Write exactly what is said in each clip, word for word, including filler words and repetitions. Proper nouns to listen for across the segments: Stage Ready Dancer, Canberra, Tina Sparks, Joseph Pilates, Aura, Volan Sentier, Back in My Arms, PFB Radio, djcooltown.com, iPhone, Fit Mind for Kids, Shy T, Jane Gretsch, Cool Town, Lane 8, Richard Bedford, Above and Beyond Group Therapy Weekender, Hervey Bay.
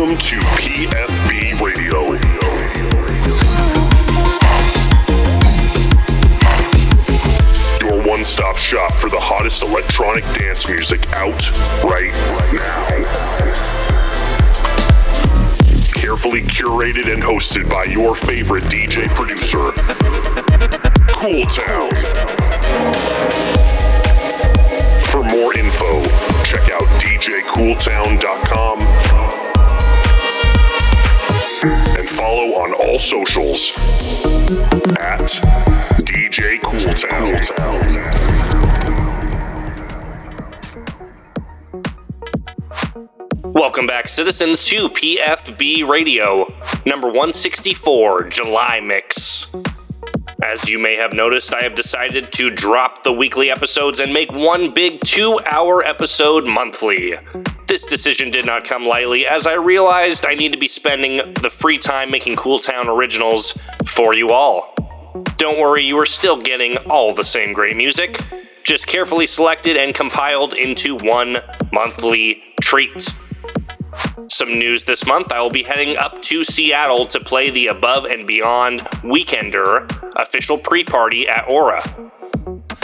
Welcome to P F B Radio. Your one-stop shop for the hottest electronic dance music out right now. Carefully curated and hosted by your favorite D J producer, Cool Town. For more info, check out d j cool town dot com and follow on all socials at djcooltown. Welcome back, citizens, to P F B Radio, number one sixty-four, July Mix. As you may have noticed, I have decided to drop the weekly episodes and make one big two-hour episode monthly. This decision did not come lightly, as I realized I need to be spending the free time making Cool Town originals for you all. Don't worry, you are still getting all the same great music, just carefully selected and compiled into one monthly treat. Some news this month, I will be heading up to Seattle to play the Above and Beyond Weekender official pre-party at Aura.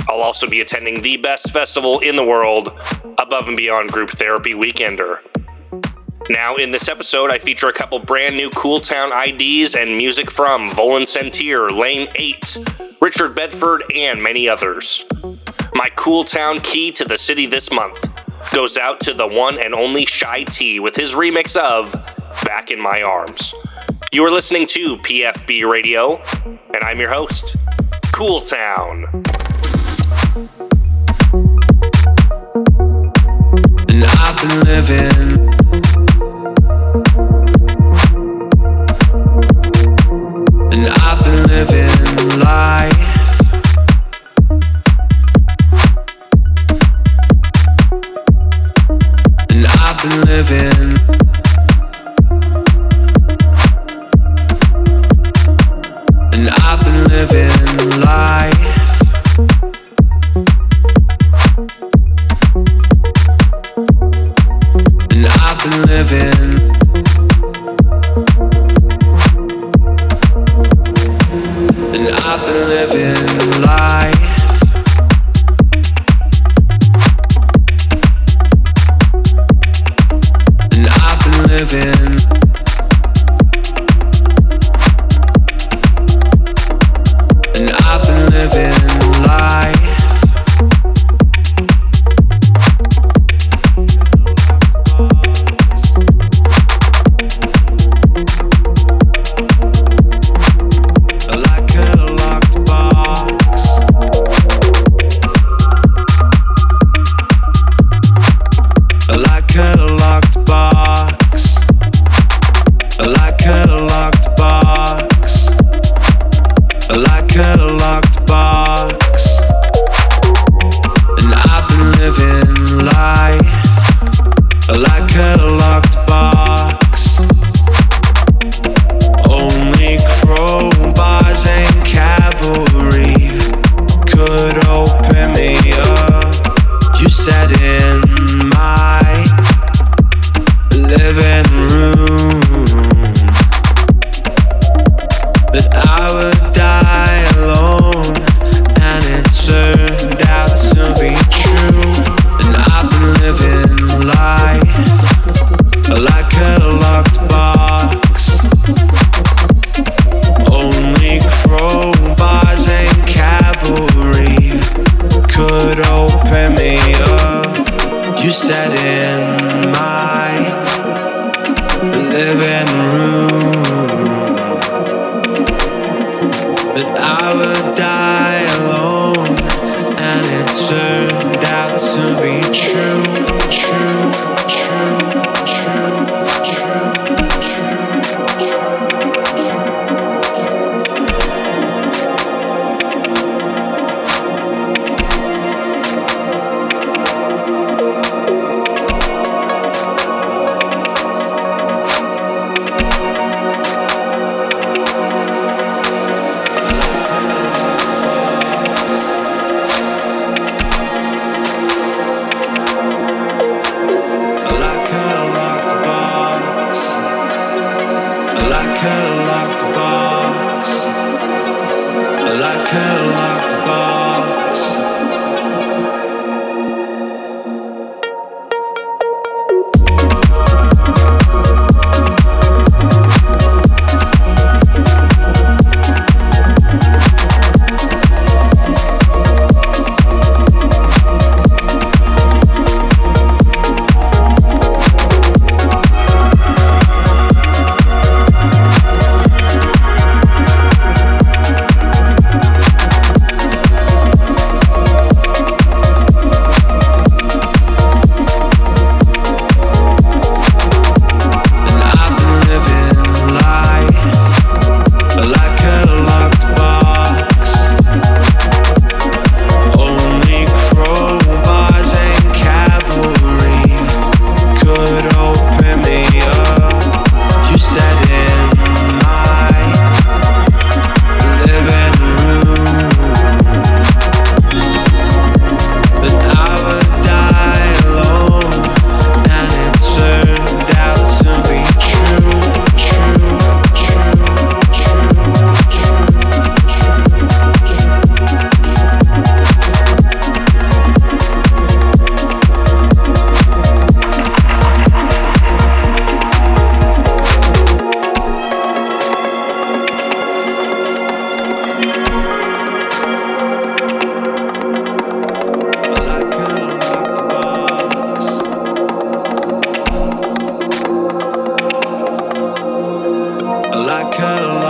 I'll also be attending the best festival in the world, Above and Beyond Group Therapy Weekender. Now, in this episode, I feature a couple brand new Cool Town I Ds and music from Volan Sentier, Lane eight, Richard Bedford, and many others. My Cool Town key to the city this month goes out to the one and only Shy T with his remix of Back in My Arms. You are listening to P F B Radio, and I'm your host, Cool Town. And I've been living And I've been living life living and I've been living life and I've been living and I've been living life. Life a locked box, like a locked box.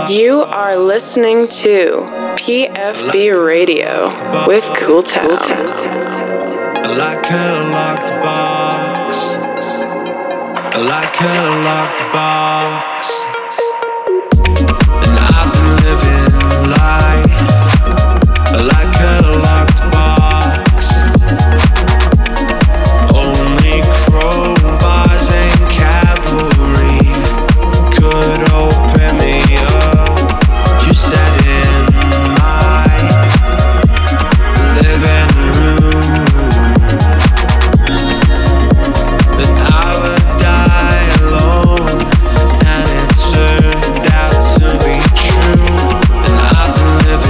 You are listening to P F B Radio with Cool Town. Like a locked box, like a locked box, and I've been living life like a locked box. Only crowbars and cavalry could open me up. Living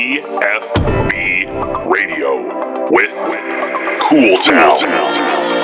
P F B Radio with Cool Town.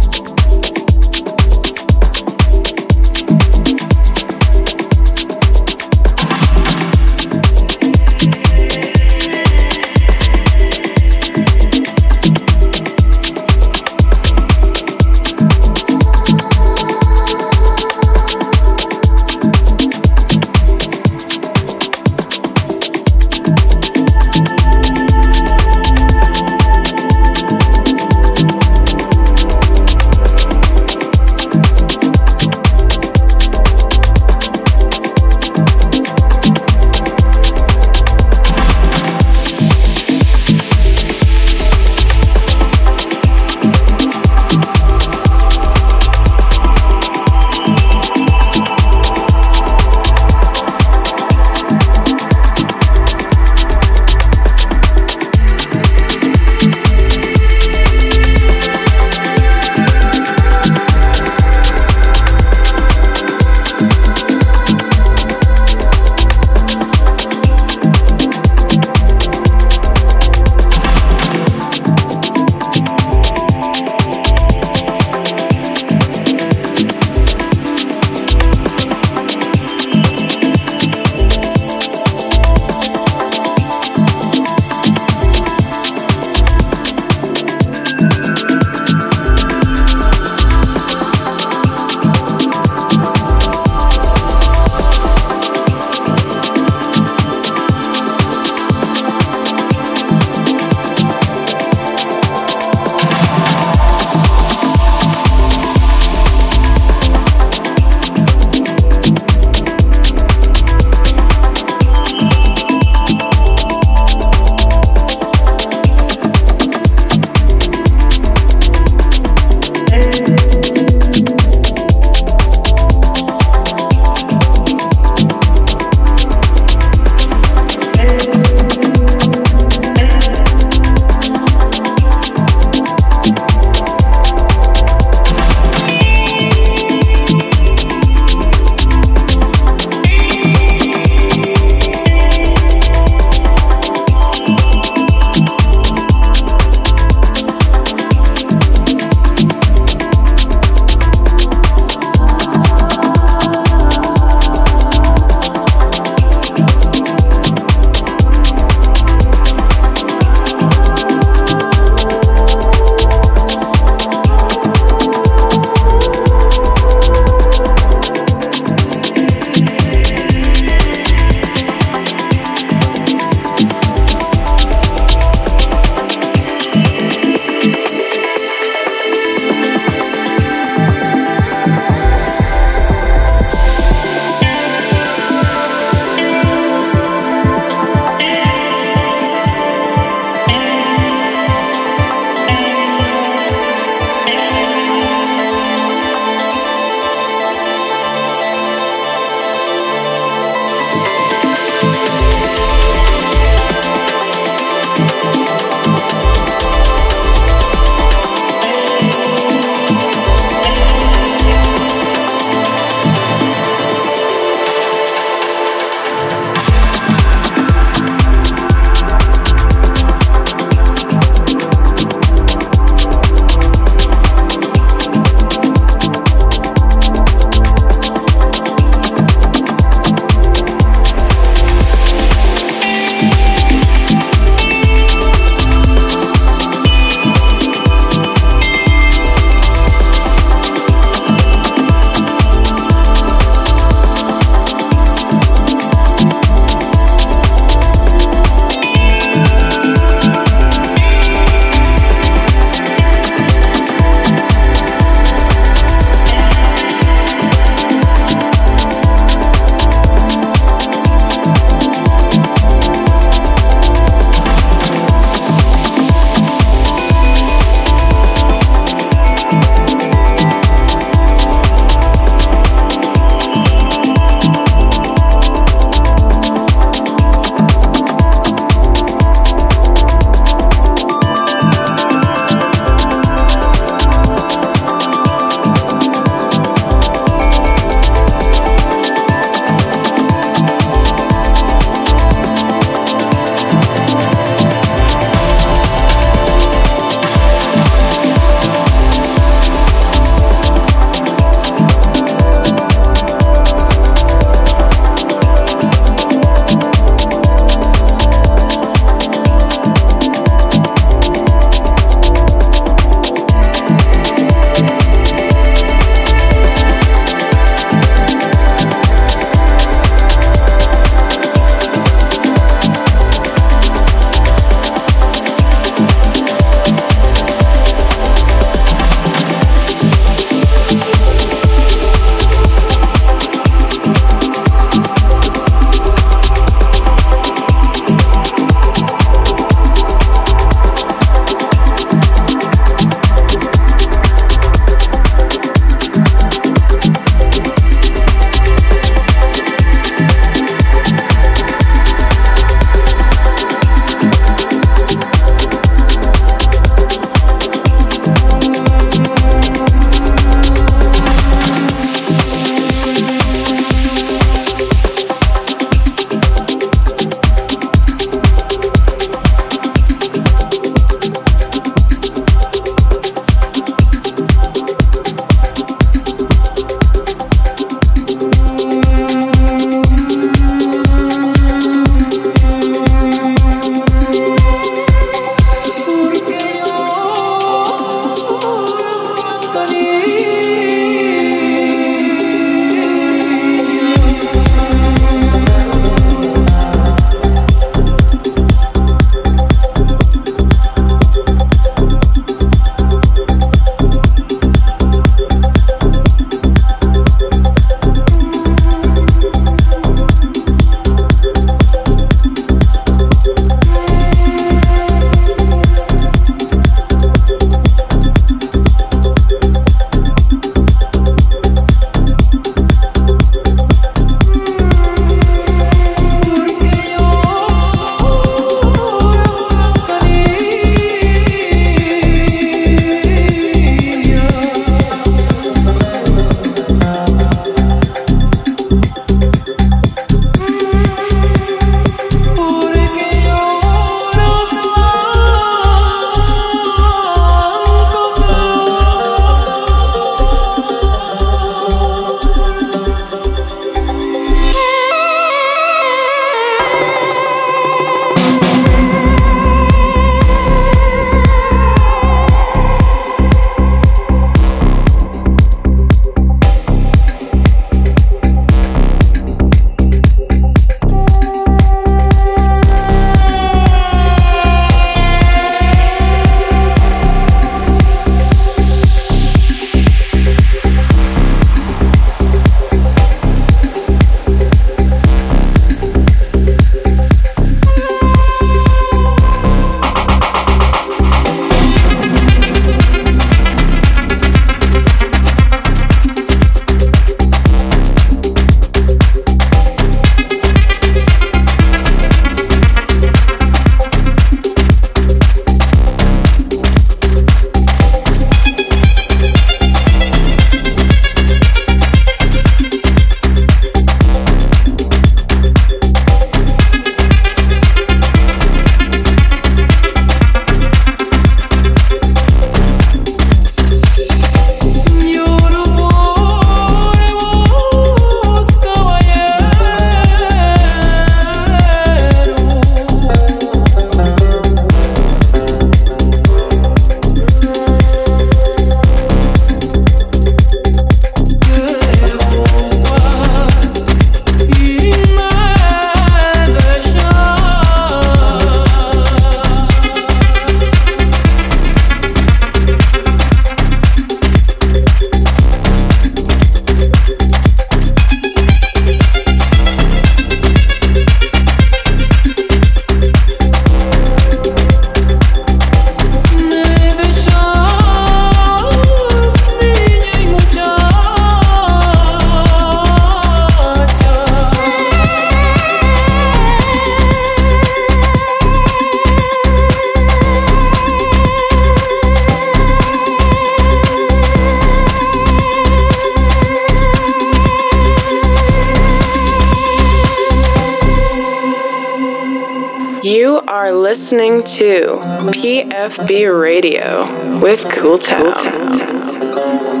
are listening to P F B Radio with Cool Town. Cool Town. Oh,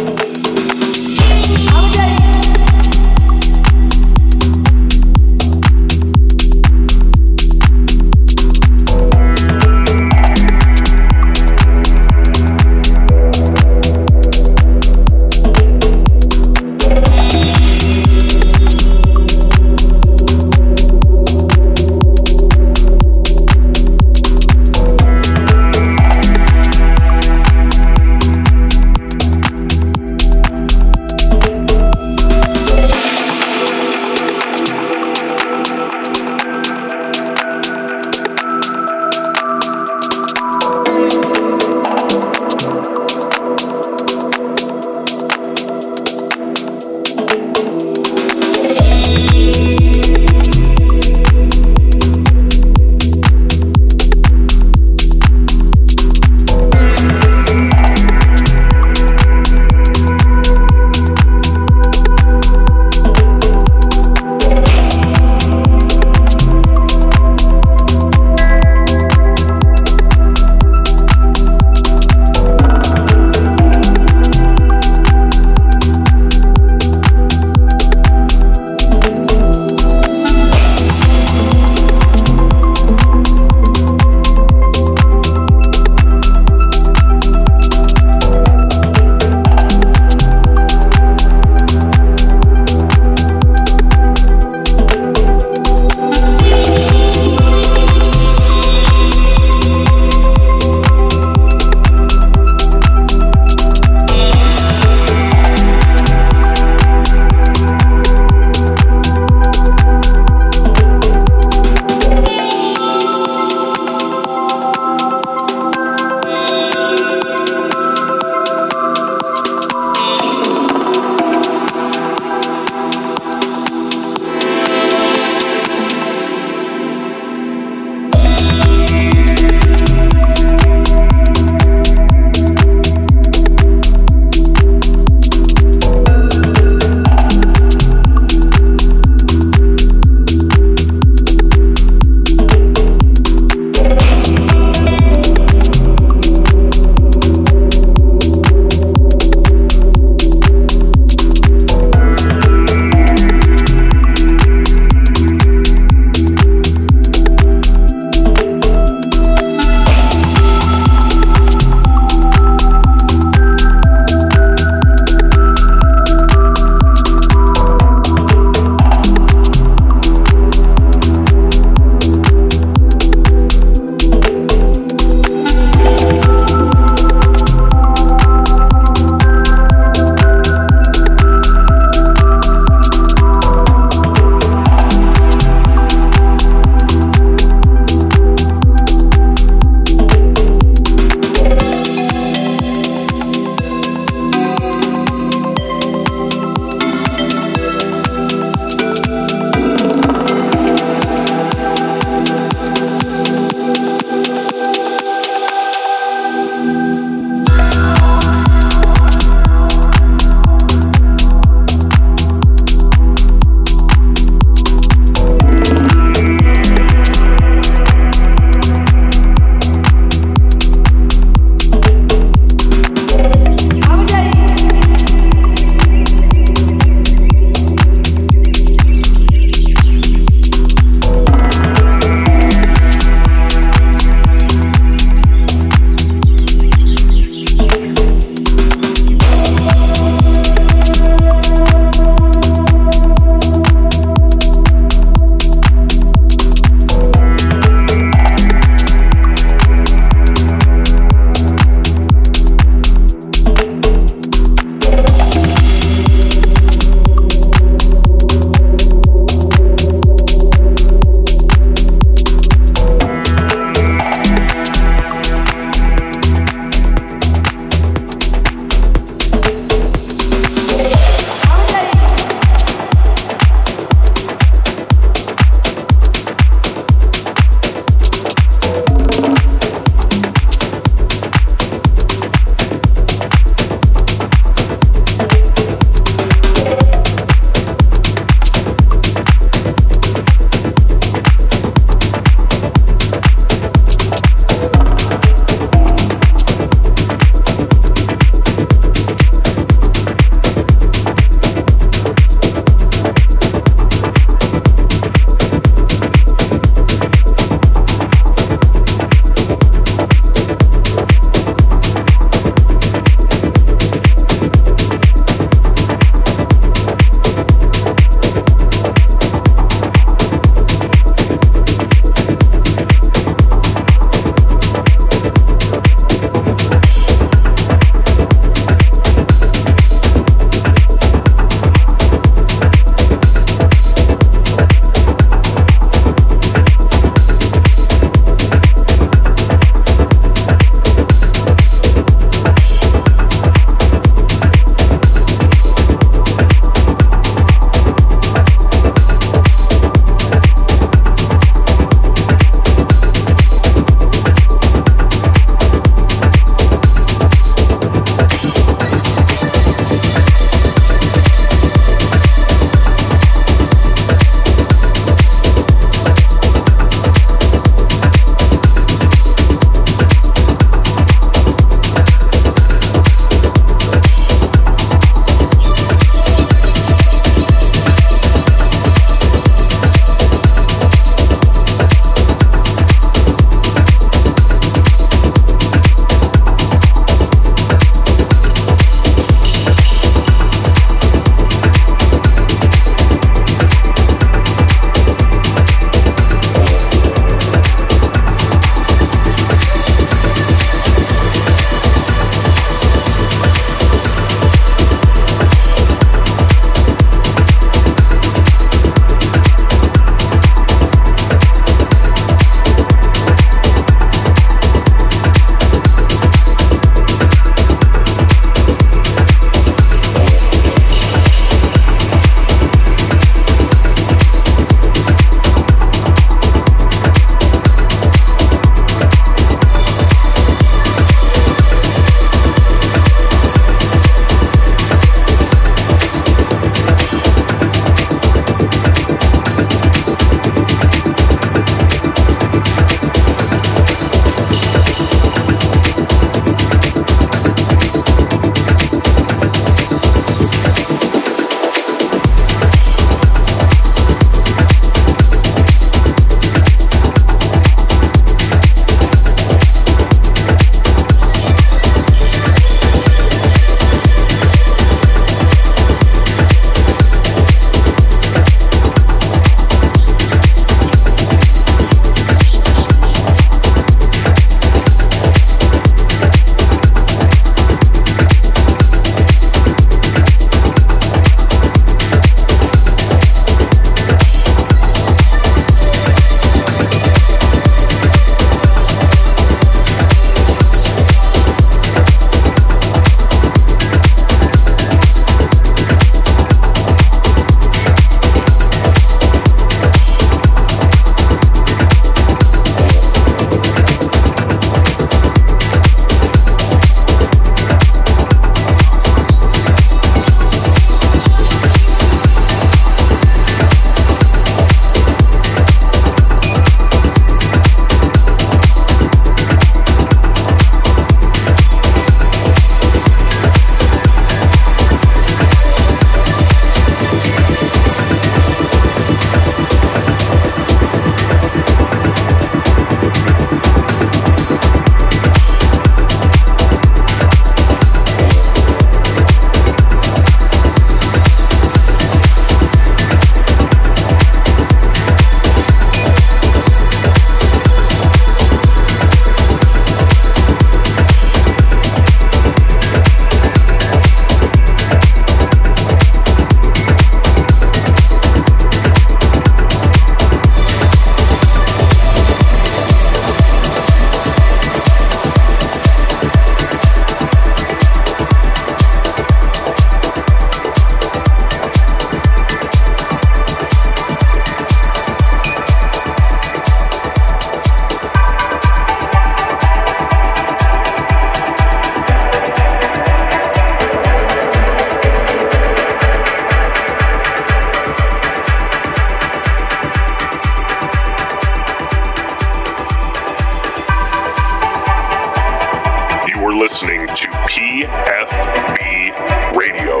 P F B Radio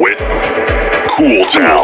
with Cool Town.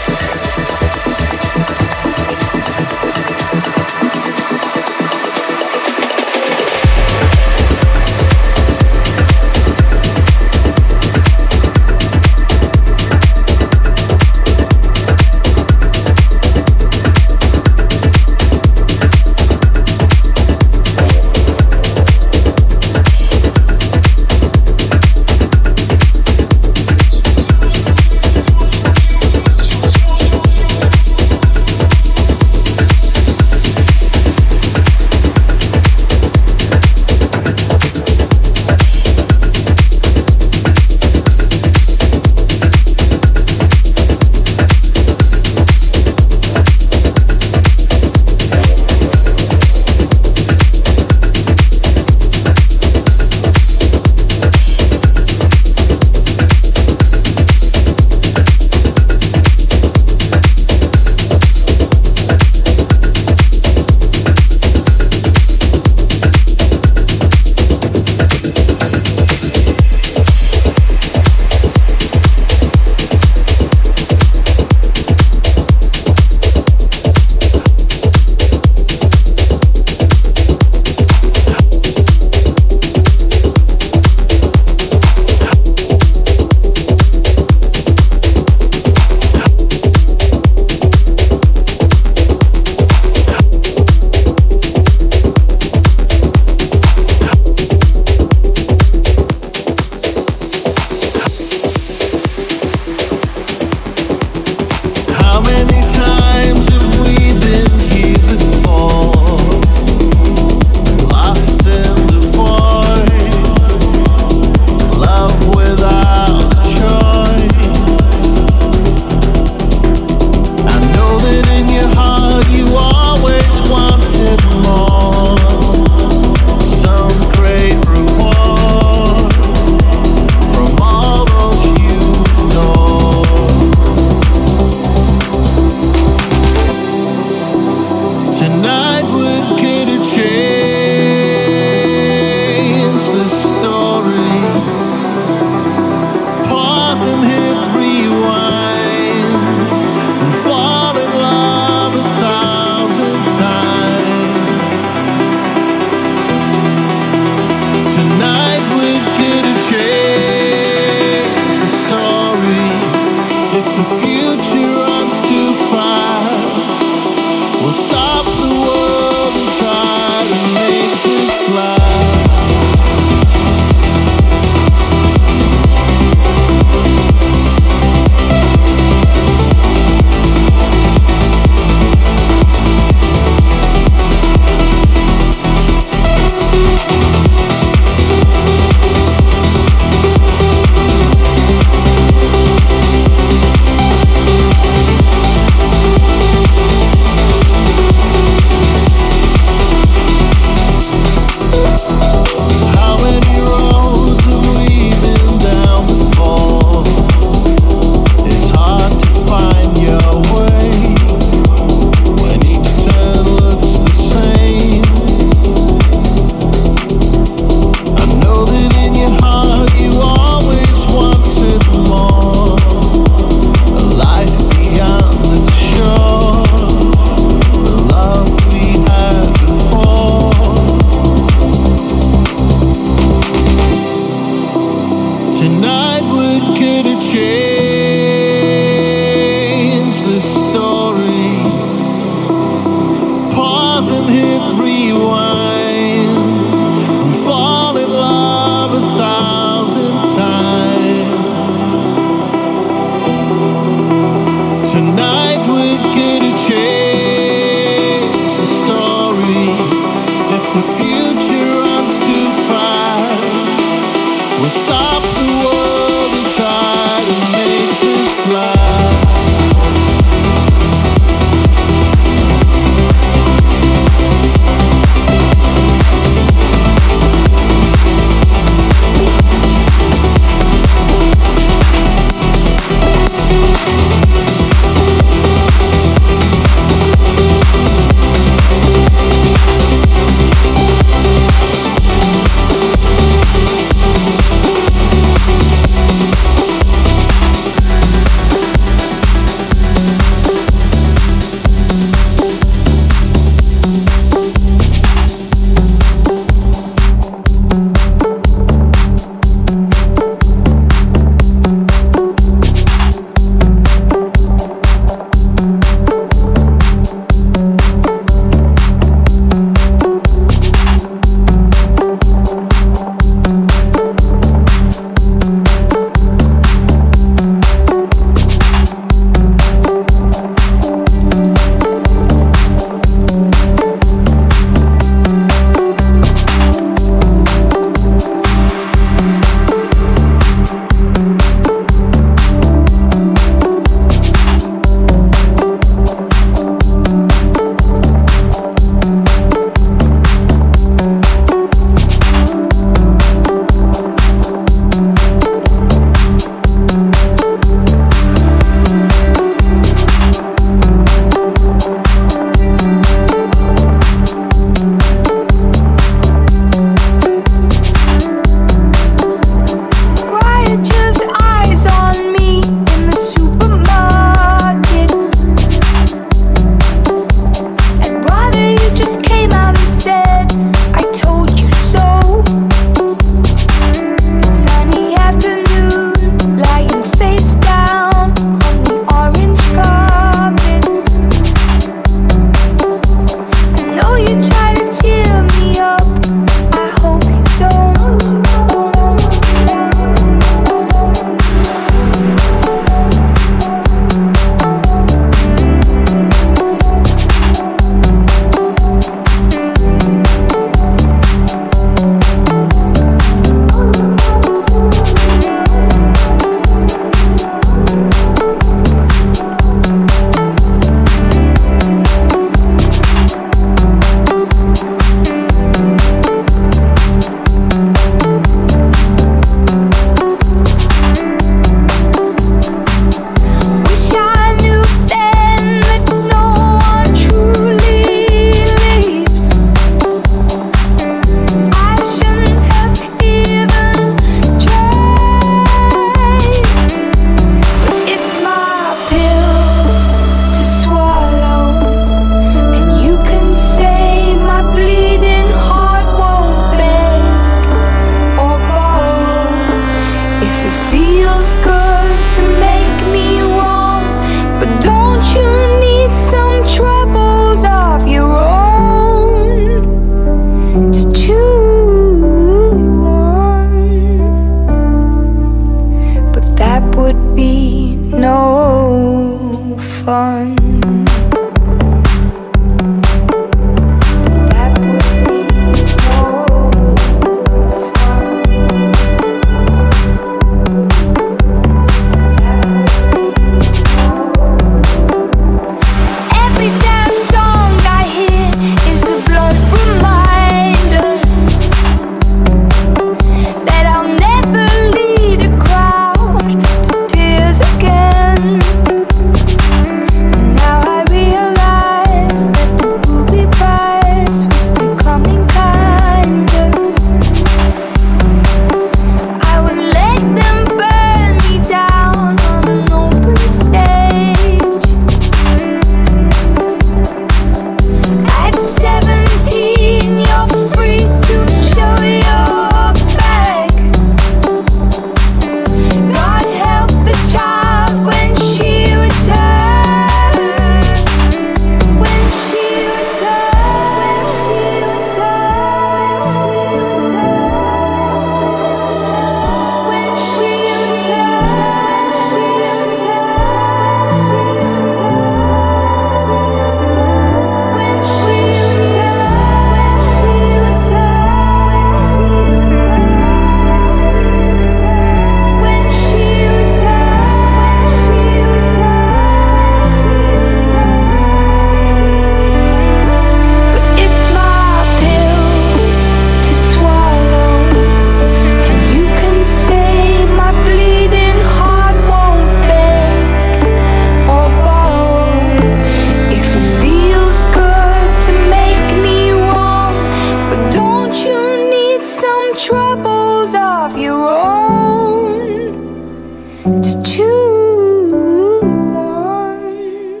to chew on,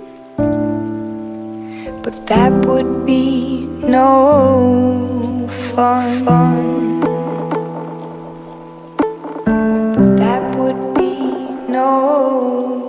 but that would be no fun, fun. But that would be no fun.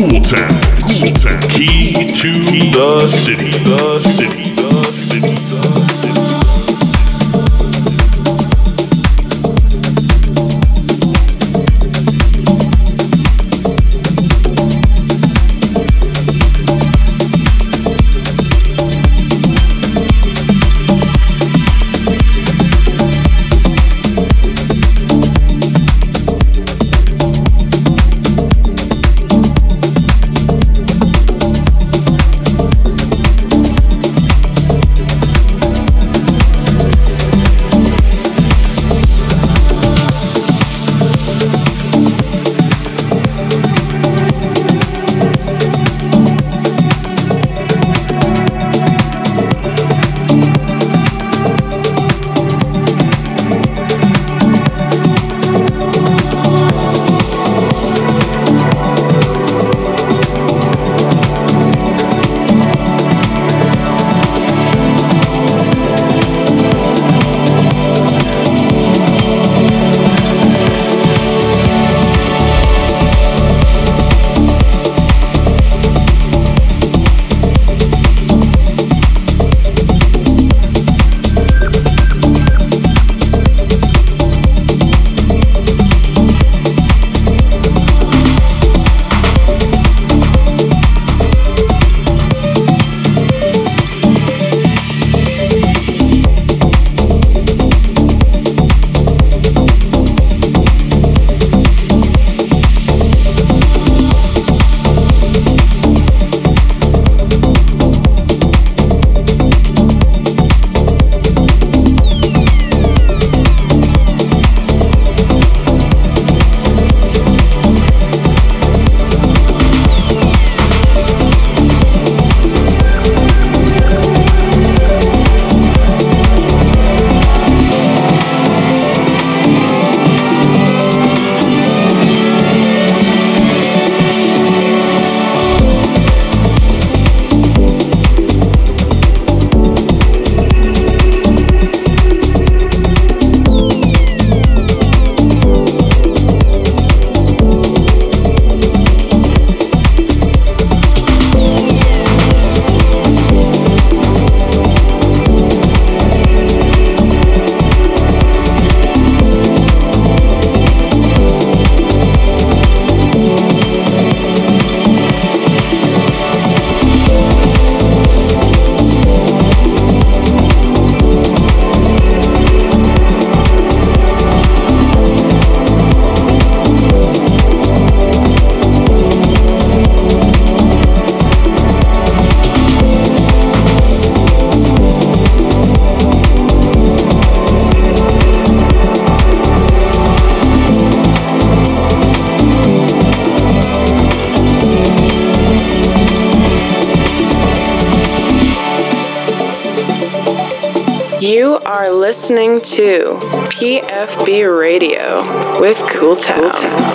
Cool Town, Cool Town, key to the city, the city, the city, the city. Listening to P F B Radio with Cool Town. Cool Town.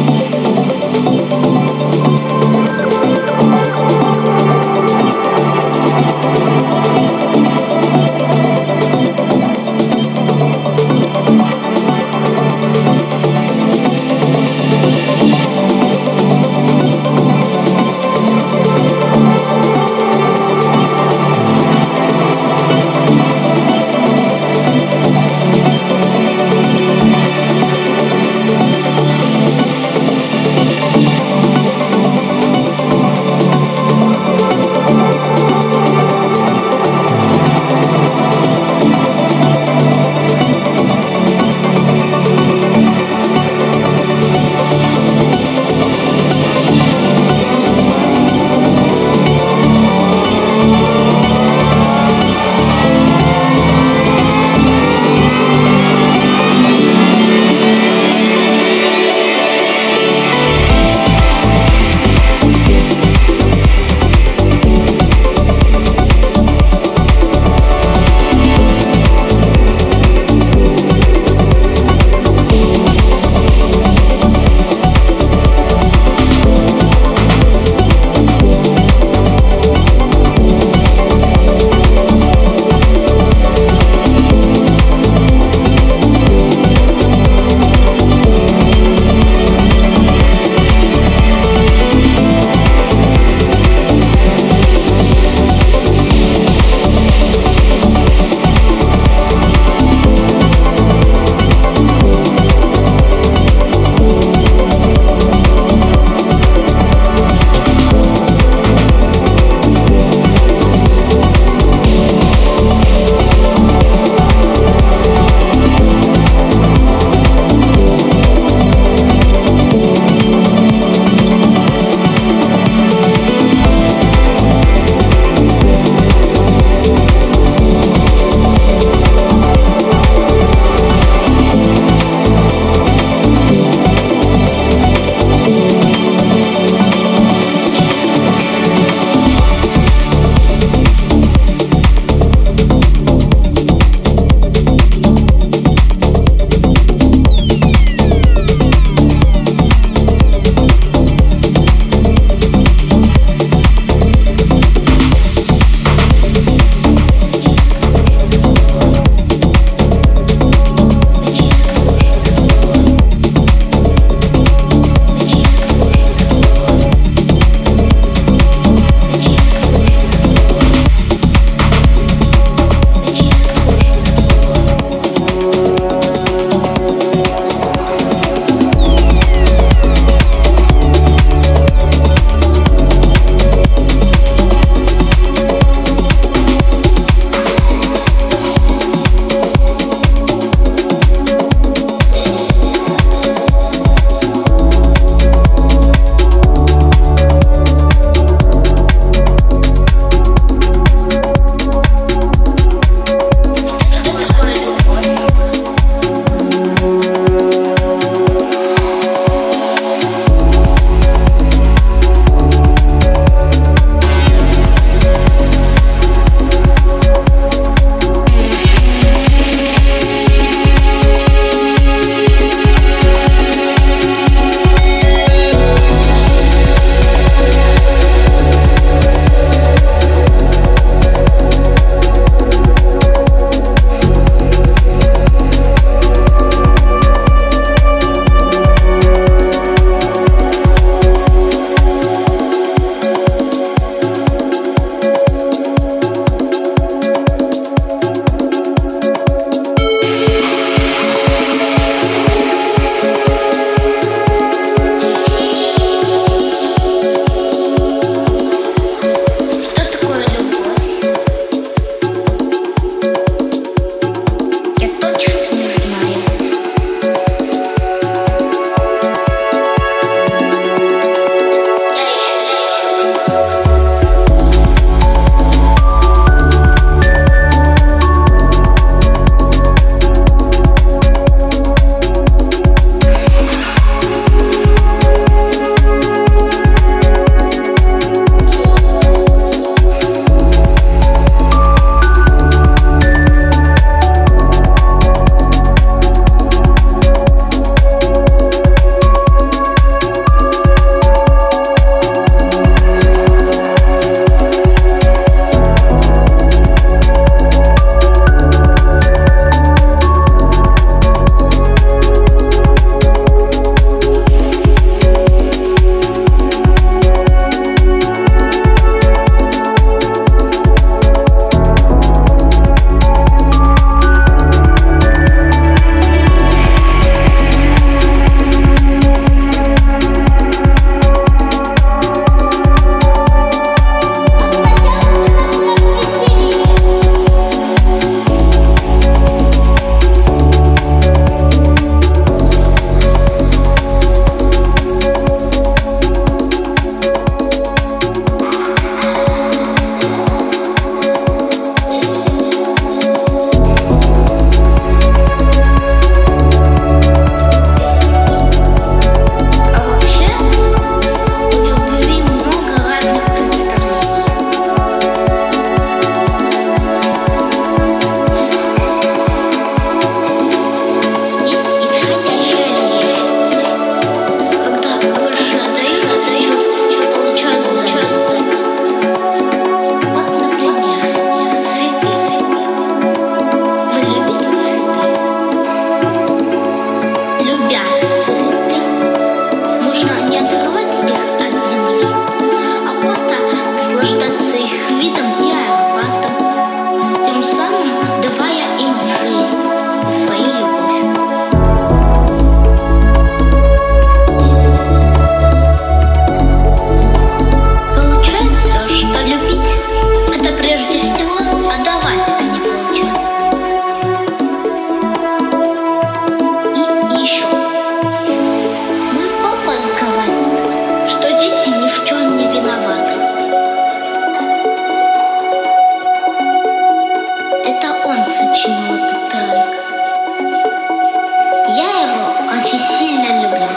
прежде всего отдавать, а не получать. И еще. Мы оба говорим, что дети ни в чем не виноваты. Это он сочинил этот трек. Я его очень сильно люблю.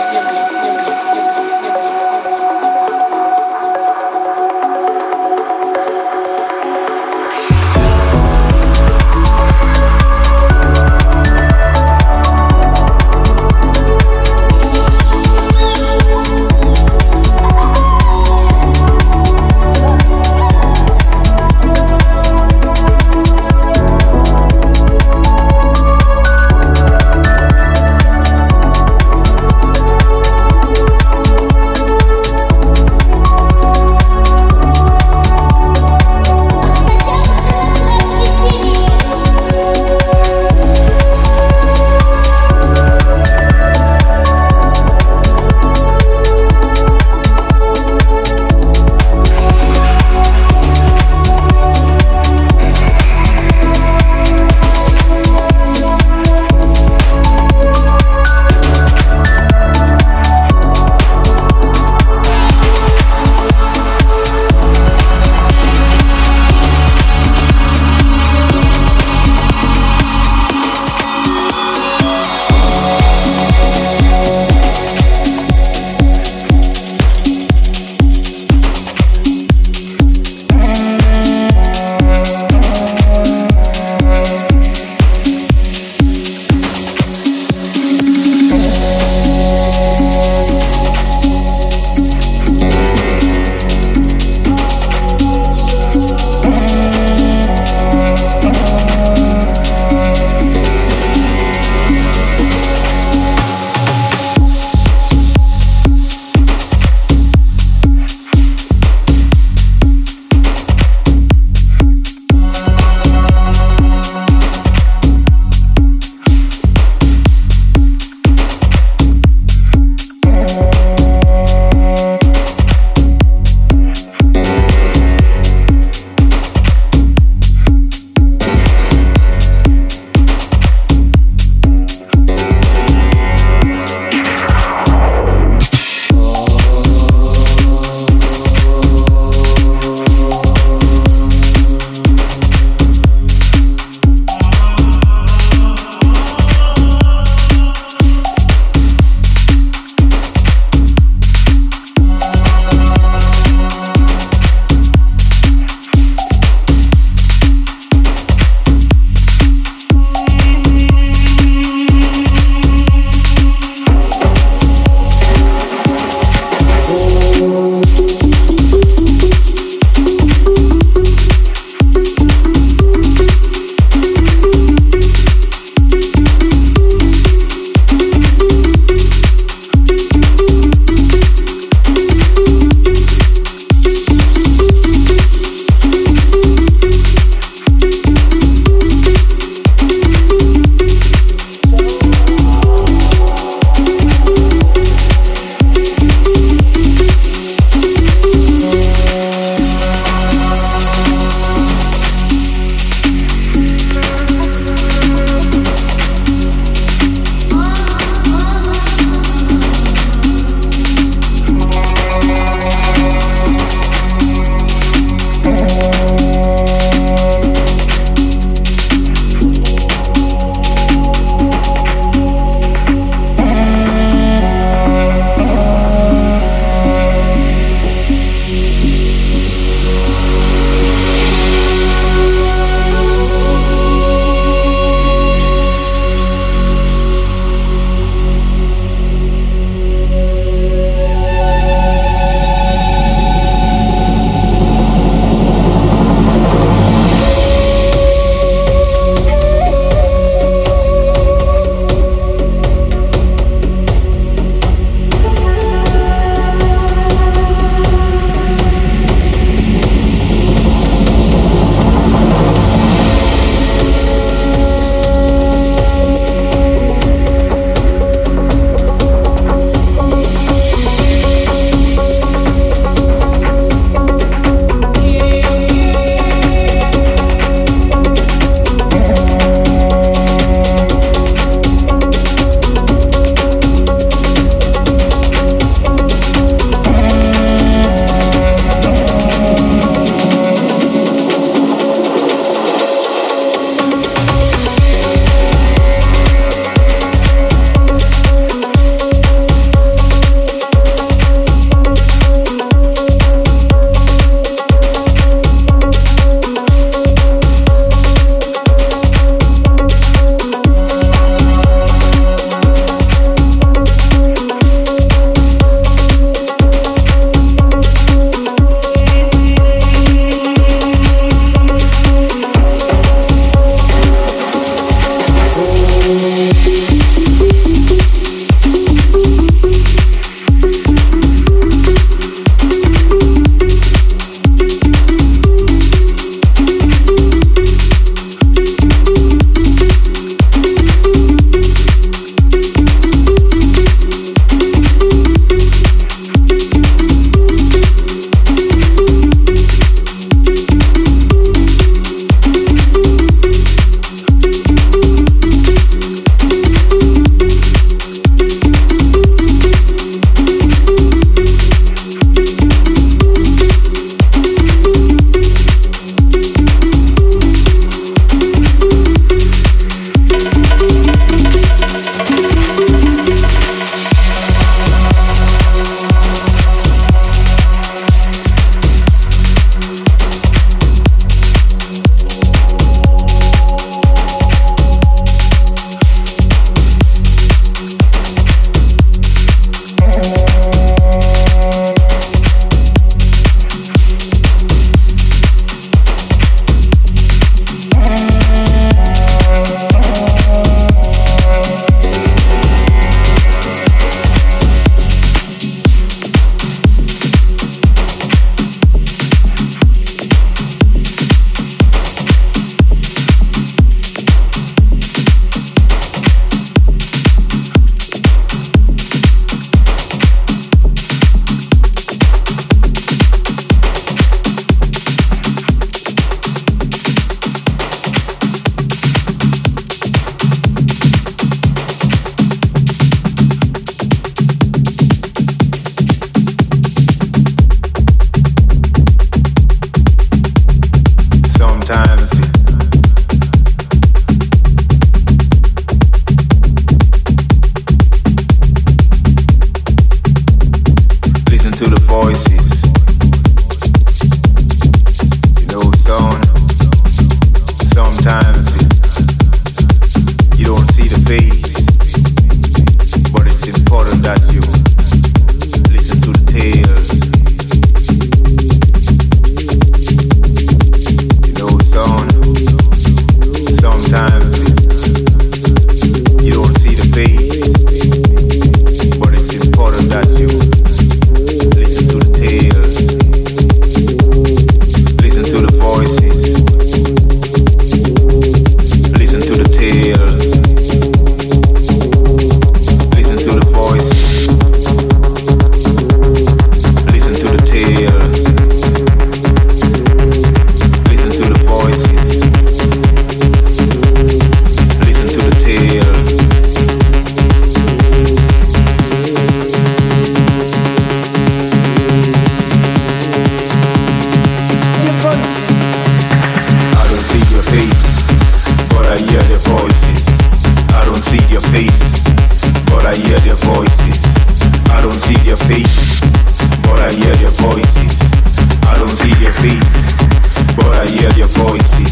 their voices,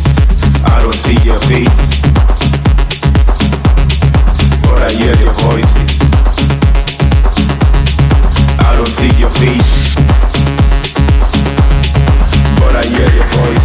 I don't see their faces, but I hear their voices. I don't see their faces, but I hear their voices.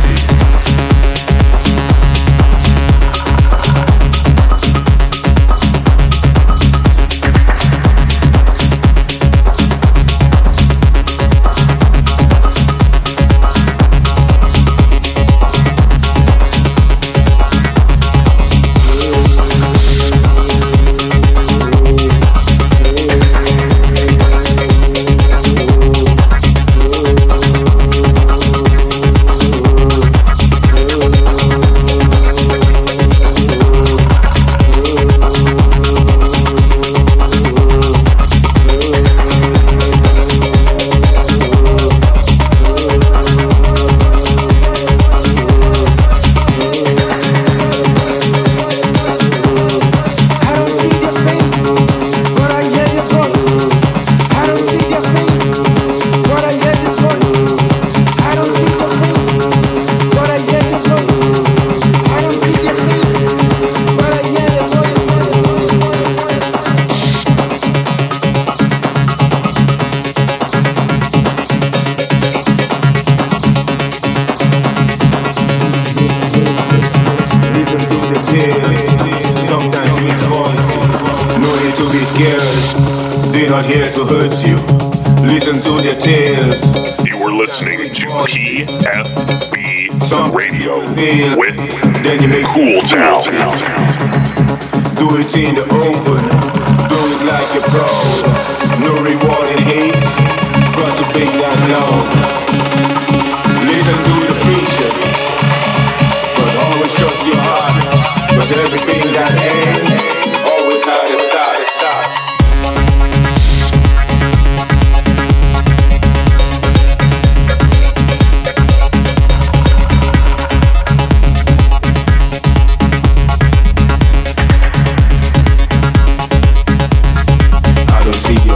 I don't see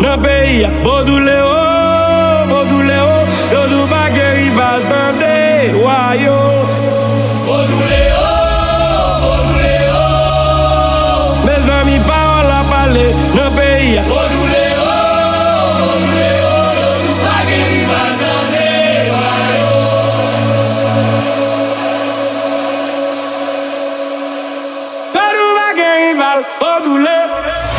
nan peyi Bodoule o, Bodoule o, yo dou bagè rival tande, wayo Bodoule o, Bodoule o, mes amis parole la pale nan peyi Bodoule o, Bodoule o, yo dou bagè rival tande, wayo. Yo dou bagè rival, Bodoule